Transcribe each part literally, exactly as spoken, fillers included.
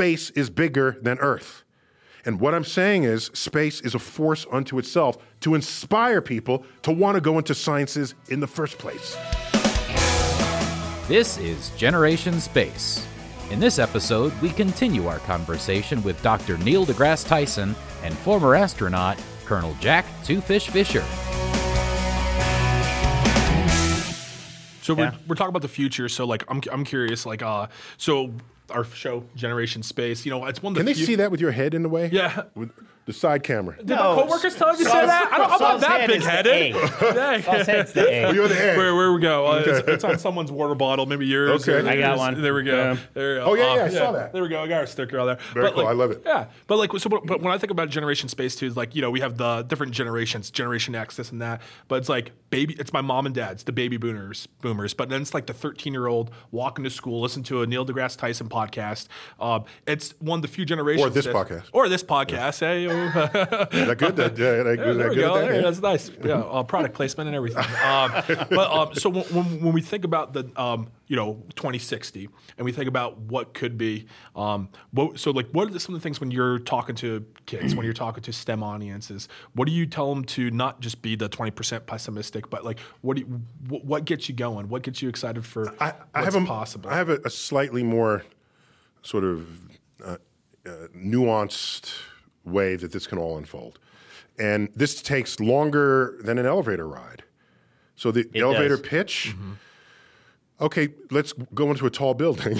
space is bigger than Earth. And what I'm saying is space is a force unto itself to inspire people to want to go into sciences in the first place. This is Generation Space. In this episode, we continue our conversation with Doctor Neil deGrasse Tyson and former astronaut Colonel Jack Twofish Fisher. So yeah. we're, we're talking about the future. So like, I'm I'm curious. Like, uh, so our show Generation Space. You know, it's one. Of the Can they few- see that with your head in the way? Yeah. With- The side camera. Did no, my coworkers tell you to say that? I don't, I'm not that big-headed. Saul's head's the A. You're the A. Where, where we go? Uh, okay. it's, it's on someone's water bottle, maybe yours. Okay. I got one. There we go. Yeah. There we go. Oh, yeah, yeah, uh, I yeah. saw that. There we go. I got our sticker on there. Very but, cool. Like, I love it. Yeah. But, like, so, but, but when I think about Generation Space, too, it's like, you know, we have the different generations, Generation X, this and that. But it's like baby. It's my mom and dad's, the baby boomers. boomers. But then it's like the thirteen-year-old walking to school, listen to a Neil deGrasse Tyson podcast. Um, it's one of the few generations. Or this that, podcast. Or this podcast, yeah. Hey, that good, that, yeah, that, yeah, that there we good go. There, that's nice. Yeah, uh, product placement and everything. Um, but um, so when, when, when we think about the um, you know twenty sixty, and we think about what could be, um, what, so like what are the, some of the things when you're talking to kids, when you're talking to STEM audiences, what do you tell them to not just be the twenty percent pessimistic, but like what do you, what, what gets you going, what gets you excited for I, I what's have a, possible? I have a, a slightly more sort of uh, uh, nuanced way that this can all unfold. And this takes longer than an elevator ride. So the it elevator does. pitch, mm-hmm. okay, let's go into a tall building.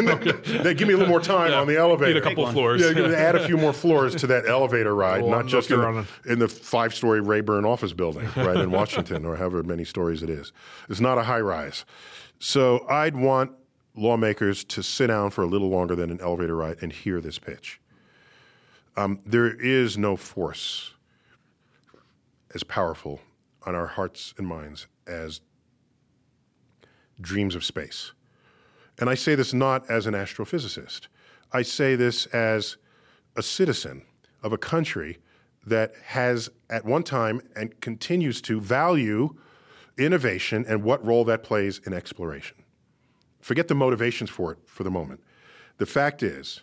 They give me a little more time yeah, on the elevator. Need a couple floors. Yeah, you're add a few more floors to that elevator ride, well, not I'm just in the, in the five-story Rayburn office building, right, in Washington, or however many stories it is. It's not a high-rise. So I'd want lawmakers to sit down for a little longer than an elevator ride and hear this pitch. Um, there is no force as powerful on our hearts and minds as dreams of space. And I say this not as an astrophysicist. I say this as a citizen of a country that has at one time and continues to value innovation and what role that plays in exploration. Forget the motivations for it for the moment. The fact is,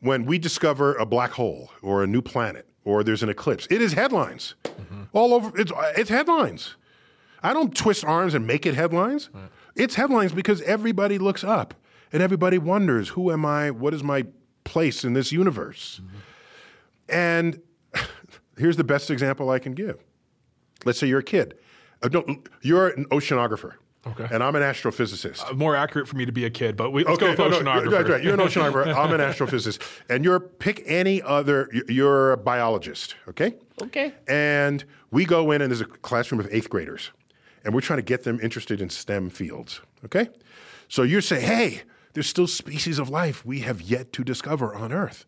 when we discover a black hole or a new planet or there's an eclipse, it is headlines. Mm-hmm. All over, it's, it's headlines. I don't twist arms and make it headlines. Right. It's headlines because everybody looks up and everybody wonders, who am I? What is my place in this universe? Mm-hmm. And here's the best example I can give. Let's say you're a kid. Uh, no, you're an oceanographer. Okay. And I'm an astrophysicist. Uh, more accurate for me to be a kid, but we, let's okay, go with no, oceanographer. Right, right. You're an oceanographer. I'm an astrophysicist. And you're pick any other, you're a biologist, okay? Okay. And we go in and there's a classroom of eighth graders, and we're trying to get them interested in STEM fields, okay? So you say, hey, there's still species of life we have yet to discover on Earth.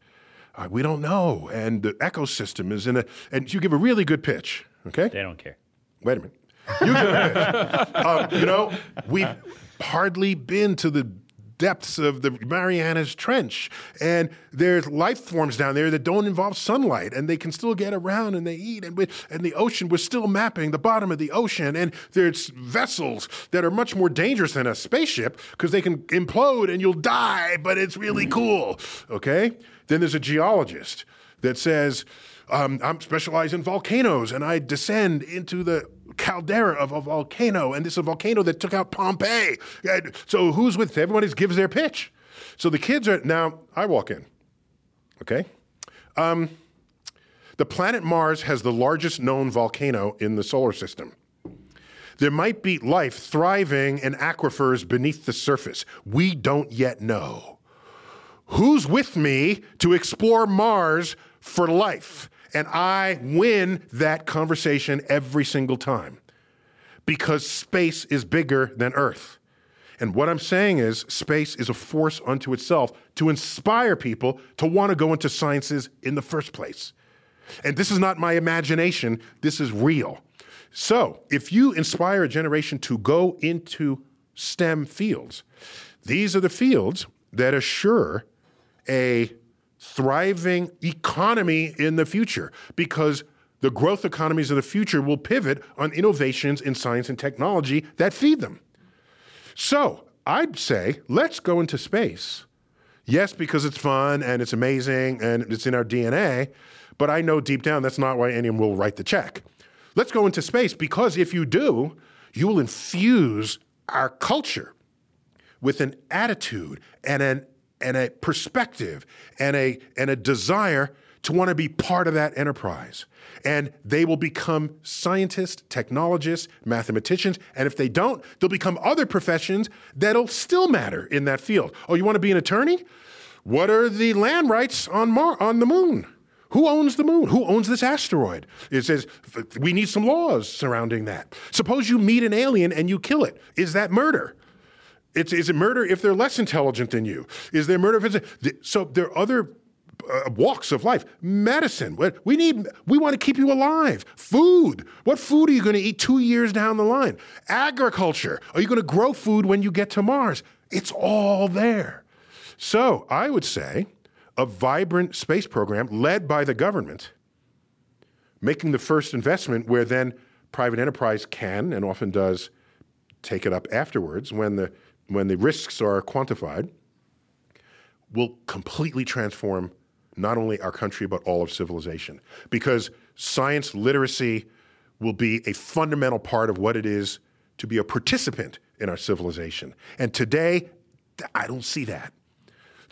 Uh, we don't know, and the ecosystem is in a, and you give a really good pitch, okay? They don't care. Wait a minute. You, um, you know, we've hardly been to the depths of the Marianas Trench, and there's life forms down there that don't involve sunlight, and they can still get around and they eat, and we, and the ocean, we're still mapping the bottom of the ocean, and there's vessels that are much more dangerous than a spaceship because they can implode and you'll die, but it's really cool, okay? Then there's a geologist that says, um, I'm specialized in volcanoes, and I descend into the caldera of a volcano, and this is a volcano that took out Pompeii. And so who's with everyone just gives their pitch. So the kids are now. I walk in. Okay, um, the planet Mars has the largest known volcano in the solar system. There might be life thriving in aquifers beneath the surface. We don't yet know. Who's with me to explore Mars for life? And I win that conversation every single time because space is bigger than Earth. And what I'm saying is space is a force unto itself to inspire people to want to go into sciences in the first place. And this is not my imagination. This is real. So if you inspire a generation to go into STEM fields, these are the fields that assure a thriving economy in the future, because the growth economies of the future will pivot on innovations in science and technology that feed them. So I'd say let's go into space Yes, because it's fun and it's amazing and it's in our D N A, but I know deep down that's not why anyone will write the check. Let's go into space, because if you do, you will infuse our culture with an attitude and an and a perspective and a and a desire to want to be part of that enterprise. And they will become scientists, technologists, mathematicians, and if they don't, they'll become other professions that'll still matter in that field. Oh, you want to be an attorney? What are the land rights on Mar- on the moon? Who owns the moon? Who owns this asteroid? It says, we need some laws surrounding that. Suppose you meet an alien and you kill it. Is that murder? It's, is it murder if they're less intelligent than you? Is there murder if it's... So there are other uh, walks of life. Medicine. We need... We want to keep you alive. Food. What food are you going to eat two years down the line? Agriculture. Are you going to grow food when you get to Mars? It's all there. So I would say a vibrant space program led by the government, making the first investment where then private enterprise can and often does take it up afterwards when the... when the risks are quantified, will completely transform not only our country but all of civilization. Because science literacy will be a fundamental part of what it is to be a participant in our civilization. And today, I don't see that.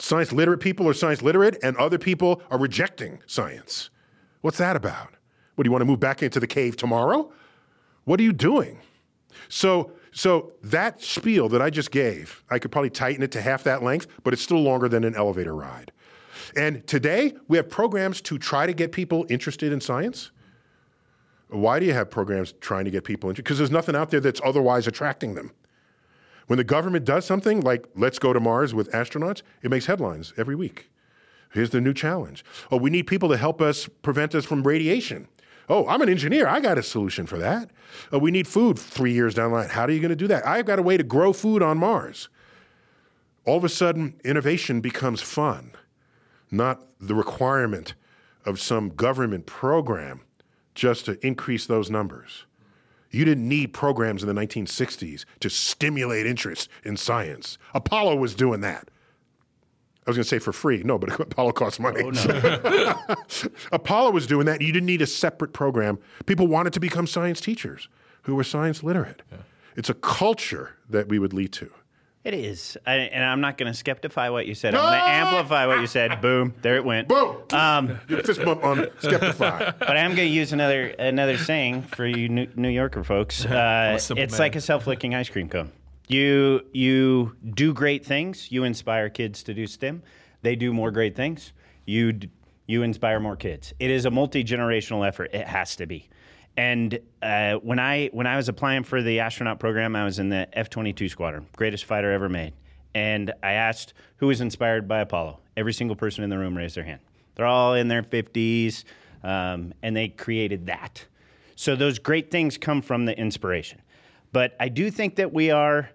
Science literate people are science literate and other people are rejecting science. What's that about? What, do you want to move back into the cave tomorrow? What are you doing? So... So that spiel that I just gave, I could probably tighten it to half that length, but it's still longer than an elevator ride. And today, we have programs to try to get people interested in science. Why do you have programs trying to get people interested? Because there's nothing out there that's otherwise attracting them. When the government does something like, let's go to Mars with astronauts, it makes headlines every week. Here's the new challenge. Oh, we need people to help us prevent us from radiation. Oh, I'm an engineer. I got a solution for that. Uh, we need food three years down the line. How are you going to do that? I've got a way to grow food on Mars. All of a sudden, innovation becomes fun, not the requirement of some government program just to increase those numbers. You didn't need programs in the nineteen sixties to stimulate interest in science. Apollo was doing that. I was going to say for free. No, but Apollo costs money. Oh, no. Apollo was doing that. You didn't need a separate program. People wanted to become science teachers who were science literate. Yeah. It's a culture that we would lead to. It is. I, and I'm not going to skeptify what you said. No! I'm going to amplify what you said. Boom. There it went. Boom. Um, fist bump on skeptify. But I'm going to use another another saying for you New, New Yorker folks. Uh, it's man. Like a self-licking ice cream cone. You you do great things. You inspire kids to do STEM. They do more great things. You you inspire more kids. It is a multi-generational effort. It has to be. And uh, when I when I was applying for the astronaut program, I was in the F twenty-two squadron, greatest fighter ever made. And I asked who was inspired by Apollo. Every single person in the room raised their hand. They're all in their fifties, um, and they created that. So those great things come from the inspiration. But I do think that we are.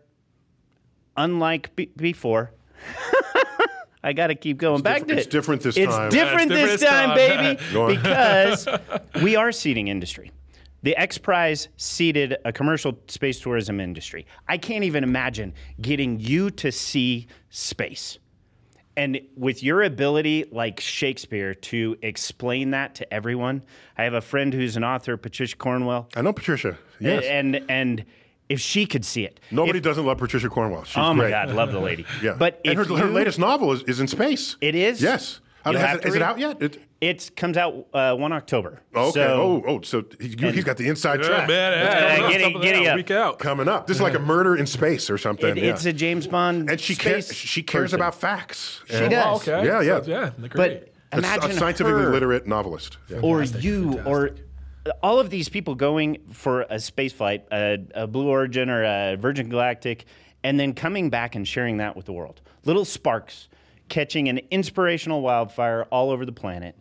Unlike b- before, I got to keep going it's back diff- to it. It's different this it's time. Different yeah, it's different this time, time. Baby, because we are seeding industry. The XPRIZE seeded a commercial space tourism industry. I can't even imagine getting you to see space. And with your ability, like Shakespeare, to explain that to everyone, I have a friend who's an author, Patricia Cornwell. I know Patricia, yes. And... and, and If she could see it. Nobody if, doesn't love Patricia Cornwell. She's oh, my great. God. Love the lady. Yeah. But and her, you, her latest novel is, is in space. It is? Yes. Has, have to is read. It out yet? It it's, comes out uh, one October. Oh, okay. So, oh, oh, so he, and, he's got the inside yeah, track. Man, yeah, yeah, giddy, giddy up. Week out. Coming up. This is like a murder in space or something. It, yeah. It's a James Bond And she, space cares, she cares person. About facts. She and, does. Oh, okay. Yeah, yeah. So, yeah but imagine a scientifically her literate novelist. Yeah. Or you or... all of these people going for a space flight, a, a Blue Origin or a Virgin Galactic, and then coming back and sharing that with the world. Little sparks catching an inspirational wildfire all over the planet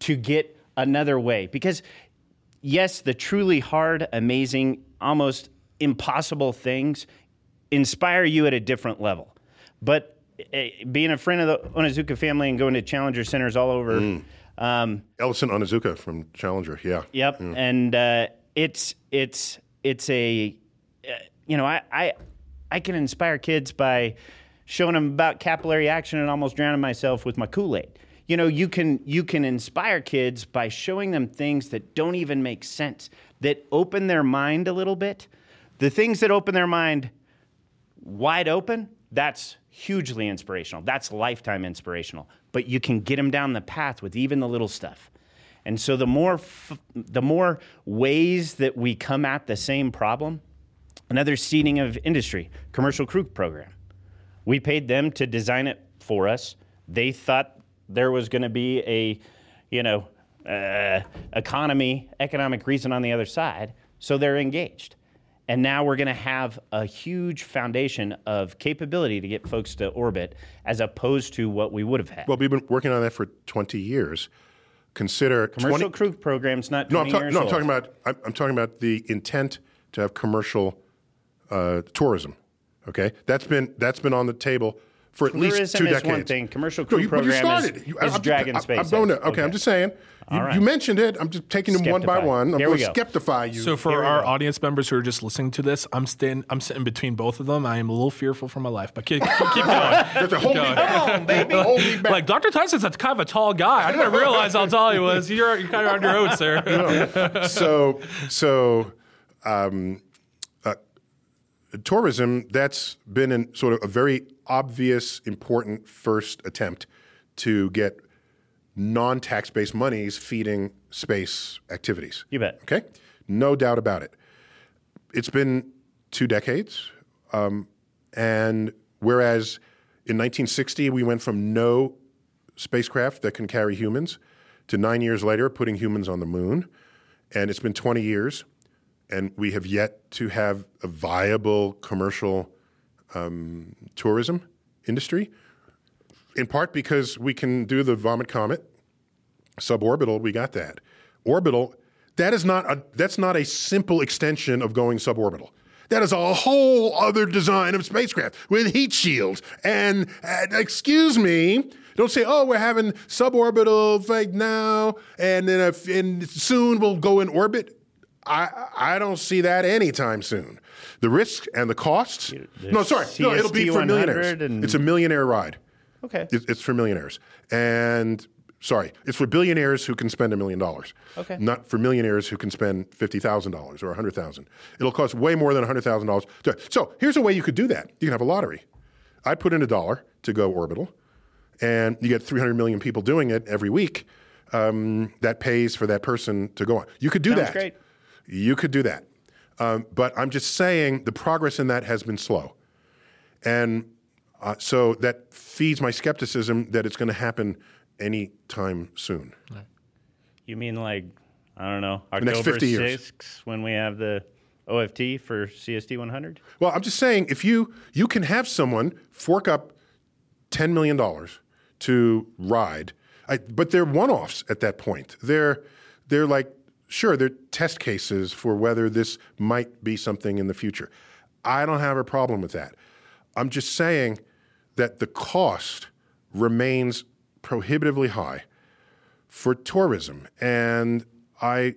to get another way. Because, yes, the truly hard, amazing, almost impossible things inspire you at a different level. But uh, being a friend of the Onizuka family and going to Challenger centers all over... Mm. Um, Ellison Onizuka from Challenger, yeah. Yep, mm. and uh, it's it's it's a uh, you know I, I I can inspire kids by showing them about capillary action and almost drowning myself with my Kool-Aid. You know, you can, you can inspire kids by showing them things that don't even make sense, that open their mind a little bit. The things that open their mind wide open, that's hugely inspirational. That's lifetime inspirational. But you can get them down the path with even the little stuff. And so the more, f the more ways that we come at the same problem, another seeding of industry, commercial crew program. We paid them to design it for us. They thought there was going to be a, you know, uh, economy, economic reason on the other side. So they're engaged. And now we're going to have a huge foundation of capability to get folks to orbit as opposed to what we would have had. Well, we've been working on that for twenty years. Consider commercial crew programs not twenty no, I'm years no, I'm old. talking about I'm, I'm talking about the intent to have commercial uh, tourism. Okay, that's been that's been on the table for at Tourism least two decades. Tourism is one thing. Commercial crew no, you, program you started. is, you, I, is I, Dragon I, Space. I, I'm going to, okay, okay, I'm just saying. You, right. you mentioned it. I'm just taking them Skeptify. one by one. I'm going to skeptify you. So for Here our audience members who are just listening to this, I'm staying. I'm sitting between both of them. I am a little fearful for my life, but keep, keep going. There's a hold me down, baby. Hold me back. Like Doctor Tyson's a kind of a tall guy. I didn't realize how tall he was. You're, you're kind of on your own, sir. No. So, so um, uh, tourism. That's been in sort of a very obvious, important first attempt to get non-tax-based monies feeding space activities. You bet. Okay? No doubt about it. It's been two decades, um, and whereas in nineteen sixty we went from no spacecraft that can carry humans to nine years later putting humans on the moon, and it's been twenty years, and we have yet to have a viable commercial um, tourism industry. In part because we can do the Vomit Comet, suborbital, we got that. Orbital, that is not a, that's not a simple extension of going suborbital. That is a whole other design of spacecraft with heat shields. And, uh, excuse me, don't say, oh, we're having suborbital like now, and then if, and soon we'll go in orbit. I, I don't see that anytime soon. The risk and the costs. There's no, sorry, C S T no, it'll be for millionaires. It's a millionaire ride. Okay. It's for millionaires. And, sorry, it's for billionaires who can spend a million dollars. Okay. Not for millionaires who can spend fifty thousand dollars or one hundred thousand dollars. It'll cost way more than one hundred thousand dollars. So here's a way you could do that. You can have a lottery. I put in a dollar to go orbital, and you get three hundred million people doing it every week. Um, that pays for that person to go on. You could do Sounds that. Great. You could do that. Um, but I'm just saying the progress in that has been slow. And... Uh, so that feeds my skepticism that it's going to happen any time soon. You mean like, I don't know, October sixth when we have the O F T for C S T one hundred? Well, I'm just saying if you, you can have someone fork up ten million dollars to ride, I, but they're one-offs at that point. They're, they're like, sure, they're test cases for whether this might be something in the future. I don't have a problem with that. I'm just saying that the cost remains prohibitively high for tourism, and I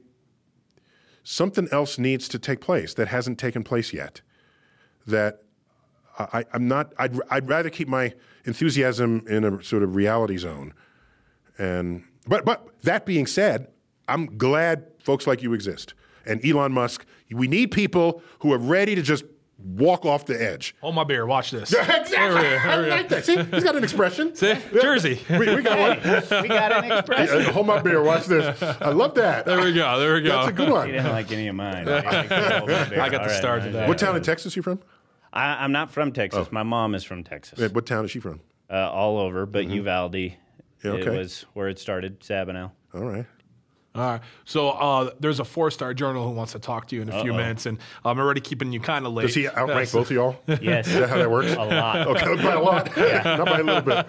something else needs to take place that hasn't taken place yet. That I, I'm not. I'd, I'd rather keep my enthusiasm in a sort of reality zone. And but but that being said, I'm glad folks like you exist and Elon Musk. We need people who are ready to just walk off the edge. Hold my beer. Watch this. Exactly. I like that. See, he's got an expression. See? Jersey. We, we got one. We got an expression. Hold my beer. Watch this. I love that. There we go. There we go. That's a good one. He didn't like any of mine. I, like I got the start today. What town in Texas are you from? I, I'm not from Texas. Oh. My mom is from Texas. Wait, what town is she from? Uh, all over, but mm-hmm. Uvalde yeah, okay. It was where it started. Sabinal. All right. All right. So uh, there's a four-star journal who wants to talk to you in a uh -oh. few minutes, and I'm um, already keeping you kind of late. Does he outrank both of y'all? Yes. Is that how that works? A lot. Okay, by a lot. Yeah. Not by a little bit,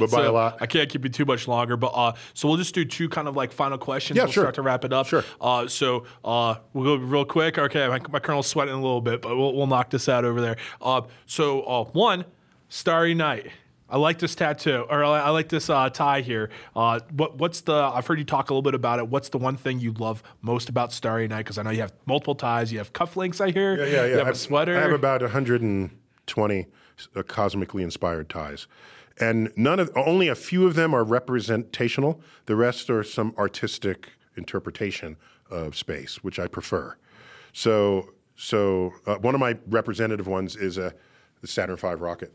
but so by a lot. I can't keep you too much longer, but uh, so we'll just do two kind of like final questions. Yeah, we'll sure. start to wrap it up. Sure. Uh, so uh, we'll go real quick. Okay, my, my colonel's sweating a little bit, but we'll, we'll knock this out over there. Uh, so uh, one, Starry Night. I like this tattoo, or I like this uh, tie here. Uh, what, what's the? I've heard you talk a little bit about it. What's the one thing you love most about Starry Night? Because I know you have multiple ties. You have cufflinks, I hear. Yeah, yeah, yeah. You have I've, a sweater. I have about one hundred twenty uh, cosmically inspired ties. And none of, only a few of them are representational. The rest are some artistic interpretation of space, which I prefer. So, so uh, one of my representative ones is a, the Saturn five rocket,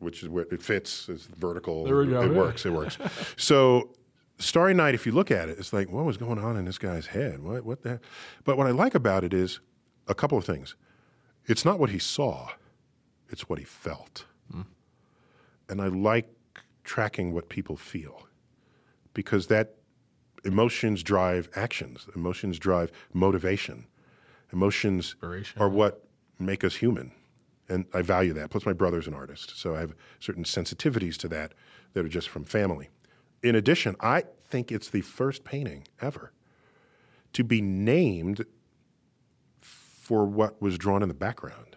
which is where it fits, it's vertical, there we go. It works, it works. So Starry Night, if you look at it, it's like, what was going on in this guy's head? What, what the heck? But what I like about it is a couple of things. It's not what he saw, it's what he felt. Mm. And I like tracking what people feel, because that emotions drive actions. Emotions drive motivation. Emotions Inspiration. Are what make us human. And I value that. Plus, my brother's an artist, so I have certain sensitivities to that that are just from family. In addition, I think it's the first painting ever to be named for what was drawn in the background.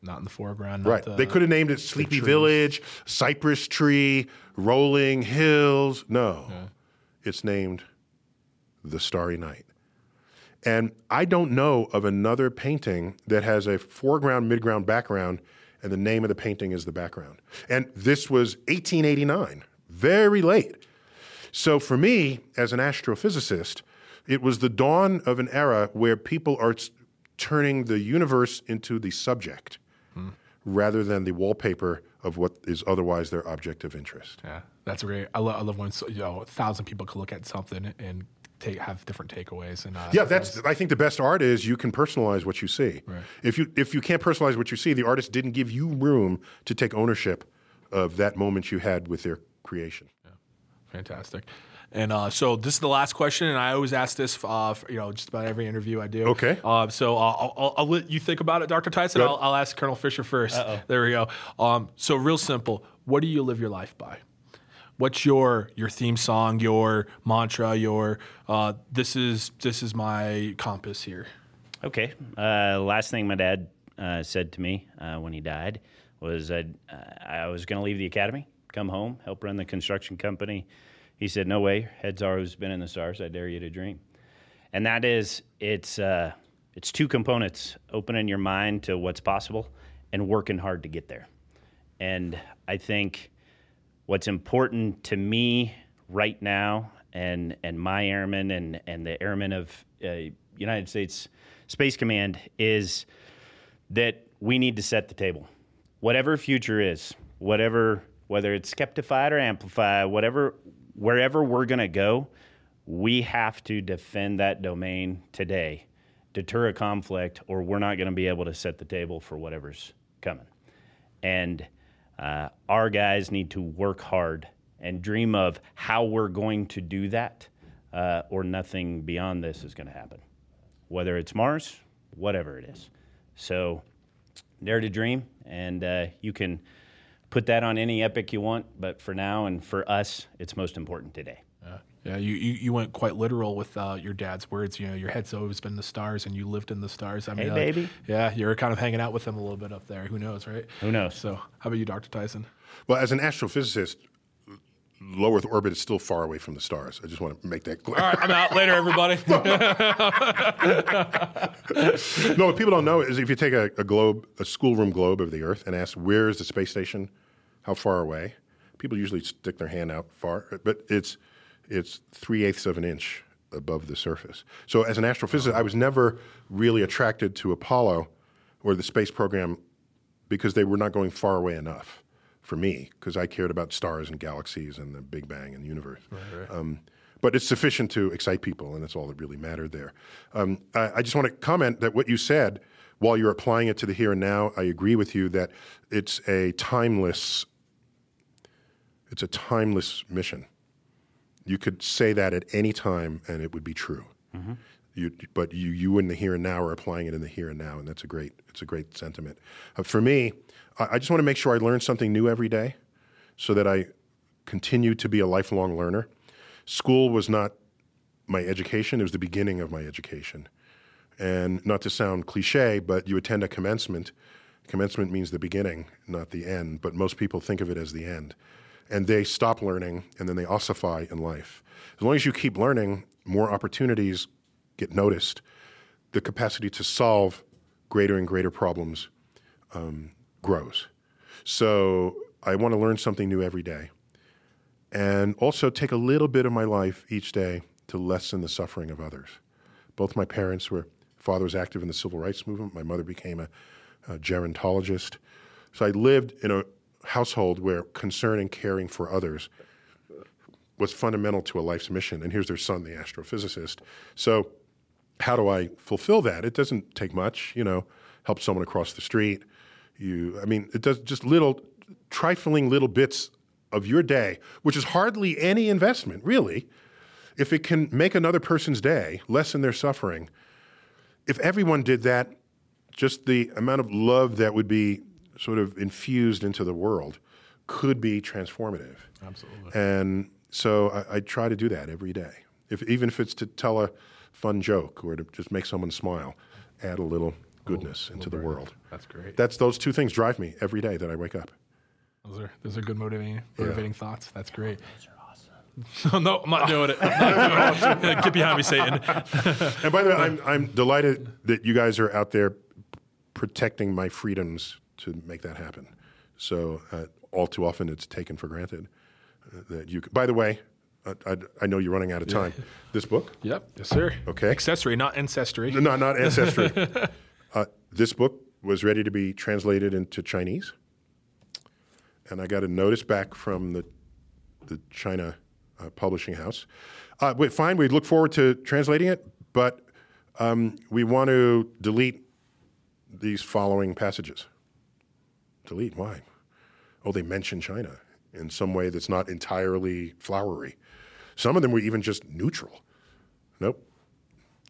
Not in the foreground. Not right. The, they could have named it Sleepy Village, Cypress Tree, Rolling Hills. No. Yeah. It's named The Starry Night. And I don't know of another painting that has a foreground, midground, background, and the name of the painting is the background. And this was eighteen eighty-nine, very late. So for me, as an astrophysicist, it was the dawn of an era where people are turning the universe into the subject hmm. rather than the wallpaper of what is otherwise their object of interest. Yeah, that's great. I, lo- I love when so, you know, a thousand people can look at something and take, have different takeaways. And uh, yeah, that's. I think the best art is you can personalize what you see. Right. If you if you can't personalize what you see, the artist didn't give you room to take ownership of that moment you had with their creation. Yeah. Fantastic. And uh, so this is the last question, and I always ask this, uh, for, you know, just about every interview I do. Okay. Um, so uh, I'll, I'll, I'll let you think about it, Doctor Tyson. I'll, I'll ask Colonel Fisher first. Uh-oh. There we go. Um, so real simple. What do you live your life by? What's your your theme song, your mantra, your uh, this is this is my compass here? Okay. Uh, last thing my dad uh, said to me uh, when he died was I'd, uh, I was going to leave the academy, come home, help run the construction company. He said, no way, head's always been in the stars, I dare you to dream. And that is, it's uh, it's two components, opening your mind to what's possible and working hard to get there. And I think what's important to me right now and, and my airmen and, and the airmen of uh, United States Space Command is that we need to set the table. Whatever future is, whatever, whether it's skeptified or amplified, whatever, wherever we're going to go, we have to defend that domain today, deter a conflict, or we're not going to be able to set the table for whatever's coming. And uh, our guys need to work hard and dream of how we're going to do that, uh, or nothing beyond this is going to happen, whether it's Mars, whatever it is. So dare to dream, and uh, you can put that on any epic you want, but for now and for us, it's most important today. Yeah, yeah. You, you, you went quite literal with uh, your dad's words. You know, your head's always been in the stars, and you lived in the stars. I mean, hey, uh, baby. Yeah, you're kind of hanging out with them a little bit up there. Who knows, right? Who knows? So, how about you, Doctor Tyson? Well, as an astrophysicist, low Earth orbit is still far away from the stars. I just want to make that clear. All right, I'm out. Later, everybody. No, what people don't know is if you take a, a globe, a schoolroom globe of the Earth and ask, where is the space station? How far away? People usually stick their hand out far, but it's it's three-eighths of an inch above the surface. So as an astrophysicist, I was never really attracted to Apollo or the space program because they were not going far away enough for me, because I cared about stars and galaxies and the Big Bang and the universe. Right, right. Um, but it's sufficient to excite people, and that's all that really mattered there. Um, I, I just want to comment that what you said, while you're applying it to the here and now, I agree with you that it's a timeless, it's a timeless mission. You could say that at any time, and it would be true. Mm-hmm. You, but you, you in the here and now are applying it in the here and now, and that's a great, it's a great sentiment. Uh, for me, I just want to make sure I learn something new every day so that I continue to be a lifelong learner. School was not my education. It was the beginning of my education. And not to sound cliche, but you attend a commencement. Commencement means the beginning, not the end, but most people think of it as the end. And they stop learning, and then they ossify in life. As long as you keep learning, more opportunities get noticed. The capacity to solve greater and greater problems um, grows. So I want to learn something new every day. And also take a little bit of my life each day to lessen the suffering of others. Both my parents were, father was active in the civil rights movement. My mother became a, a gerontologist. So I lived in a household where concern and caring for others was fundamental to a life's mission. And here's their son, the astrophysicist. So how do I fulfill that? It doesn't take much, you know, help someone across the street. You, I mean, it does just little, trifling little bits of your day, which is hardly any investment, really. If it can make another person's day, lessen their suffering, if everyone did that, just the amount of love that would be sort of infused into the world could be transformative. Absolutely. And so I, I try to do that every day. If, even if it's to tell a fun joke or to just make someone smile, add a little goodness oh, into the world. That's great. That's, those two things drive me every day that I wake up. Those are, those are good motivating, motivating yeah. thoughts. That's great. No, no, I'm not doing it. I'm not doing it. Get behind me, Satan. And by the way, I'm, I'm delighted that you guys are out there protecting my freedoms to make that happen. So uh, all too often it's taken for granted uh, that you could. By the way, I, I, I know you're running out of time. Yeah. This book? Yep. Yes, sir. Okay. Accessory, not ancestry. No, not ancestry. uh, this book was ready to be translated into Chinese. And I got a notice back from the the China... Uh, publishing house. Uh, wait, fine, we look forward to translating it, but um, we want to delete these following passages. Delete? Why? Oh, they mention China in some way that's not entirely flowery. Some of them were even just neutral. Nope,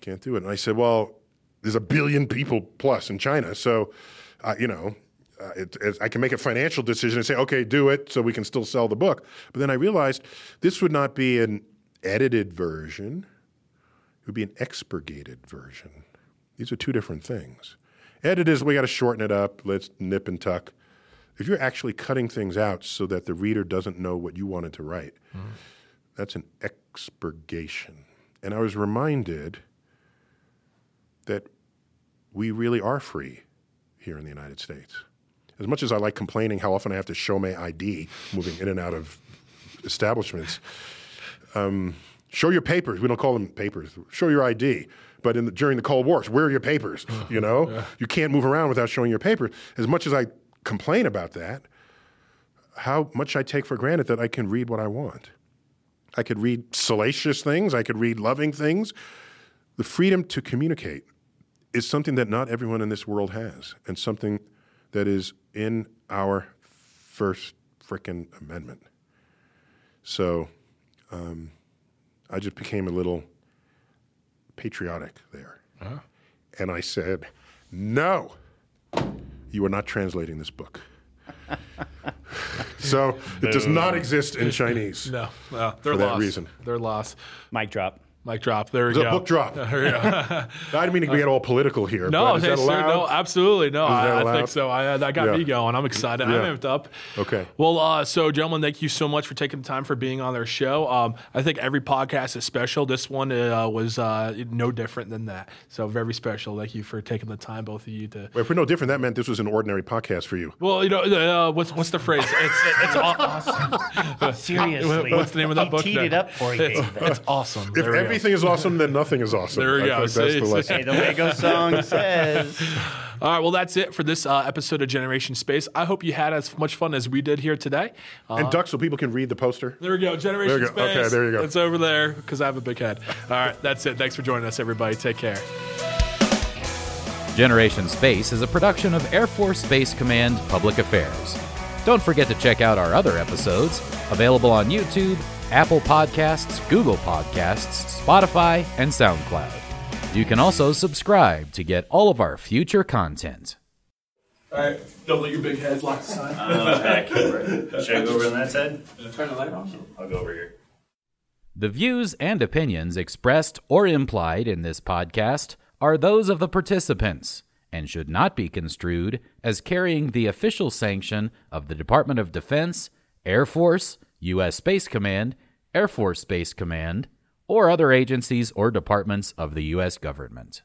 can't do it. And I said, well, there's a billion people plus in China, so, uh, you know, Uh, it, it, I can make a financial decision and say, okay, do it so we can still sell the book. But then I realized this would not be an edited version. It would be an expurgated version. These are two different things. Edit is we got to shorten it up. Let's nip and tuck. If you're actually cutting things out so that the reader doesn't know what you wanted to write, mm. that's an expurgation. And I was reminded that we really are free here in the United States. As much as I like complaining how often I have to show my I D moving in and out of establishments, um, show your papers. We don't call them papers. Show your I D. But in the, during the Cold War, where are your papers? You know? Yeah. You can't move around without showing your papers. As much as I complain about that, how much I take for granted that I can read what I want. I could read salacious things. I could read loving things. The freedom to communicate is something that not everyone in this world has, and something that is in our first frickin' amendment. So um, I just became a little patriotic there. Uh-huh. And I said, no, you are not translating this book. So no. It does not exist in Chinese. No, no. They're for that lost. reason. They're lost. Mic drop. Mic drop. There we go. Book drop. I didn't mean to get all political here. No, is that allowed? No, absolutely no. I, I think so. I, that got yeah. me going. I'm excited. Yeah. I'm amped up. Okay. Well, uh, so gentlemen, thank you so much for taking the time for being on our show. Um, I think every podcast is special. This one uh, was uh, no different than that. So very special. Thank you for taking the time, both of you. To well, if we're no different, that meant this was an ordinary podcast for you. Well, you know, uh, what's what's the phrase? It's it's awesome. Seriously, what's the name of that he book? Teed no. it up for you. It's, it's awesome. If every Everything is awesome, then nothing is awesome. There we I go. See, that's the, hey, the Lego song says. All right, well, that's it for this uh, episode of Generation Space. I hope you had as much fun as we did here today. Uh, and duck so people can read the poster. There we go. Generation there we go. Space. Okay, there you go. It's over there because I have a big head. All right, that's it. Thanks for joining us, everybody. Take care. Generation Space is a production of Air Force Space Command Public Affairs. Don't forget to check out our other episodes, available on YouTube, Apple Podcasts, Google Podcasts, Spotify, and SoundCloud. You can also subscribe to get all of our future content. All right, don't let your big head lock the sign. Uh, heck, right. Should I go over on that side? Turn the light on. I'll go over here. The views and opinions expressed or implied in this podcast are those of the participants and should not be construed as carrying the official sanction of the Department of Defense, Air Force, U S Space Command, Air Force Space Command, or other agencies or departments of the U S government.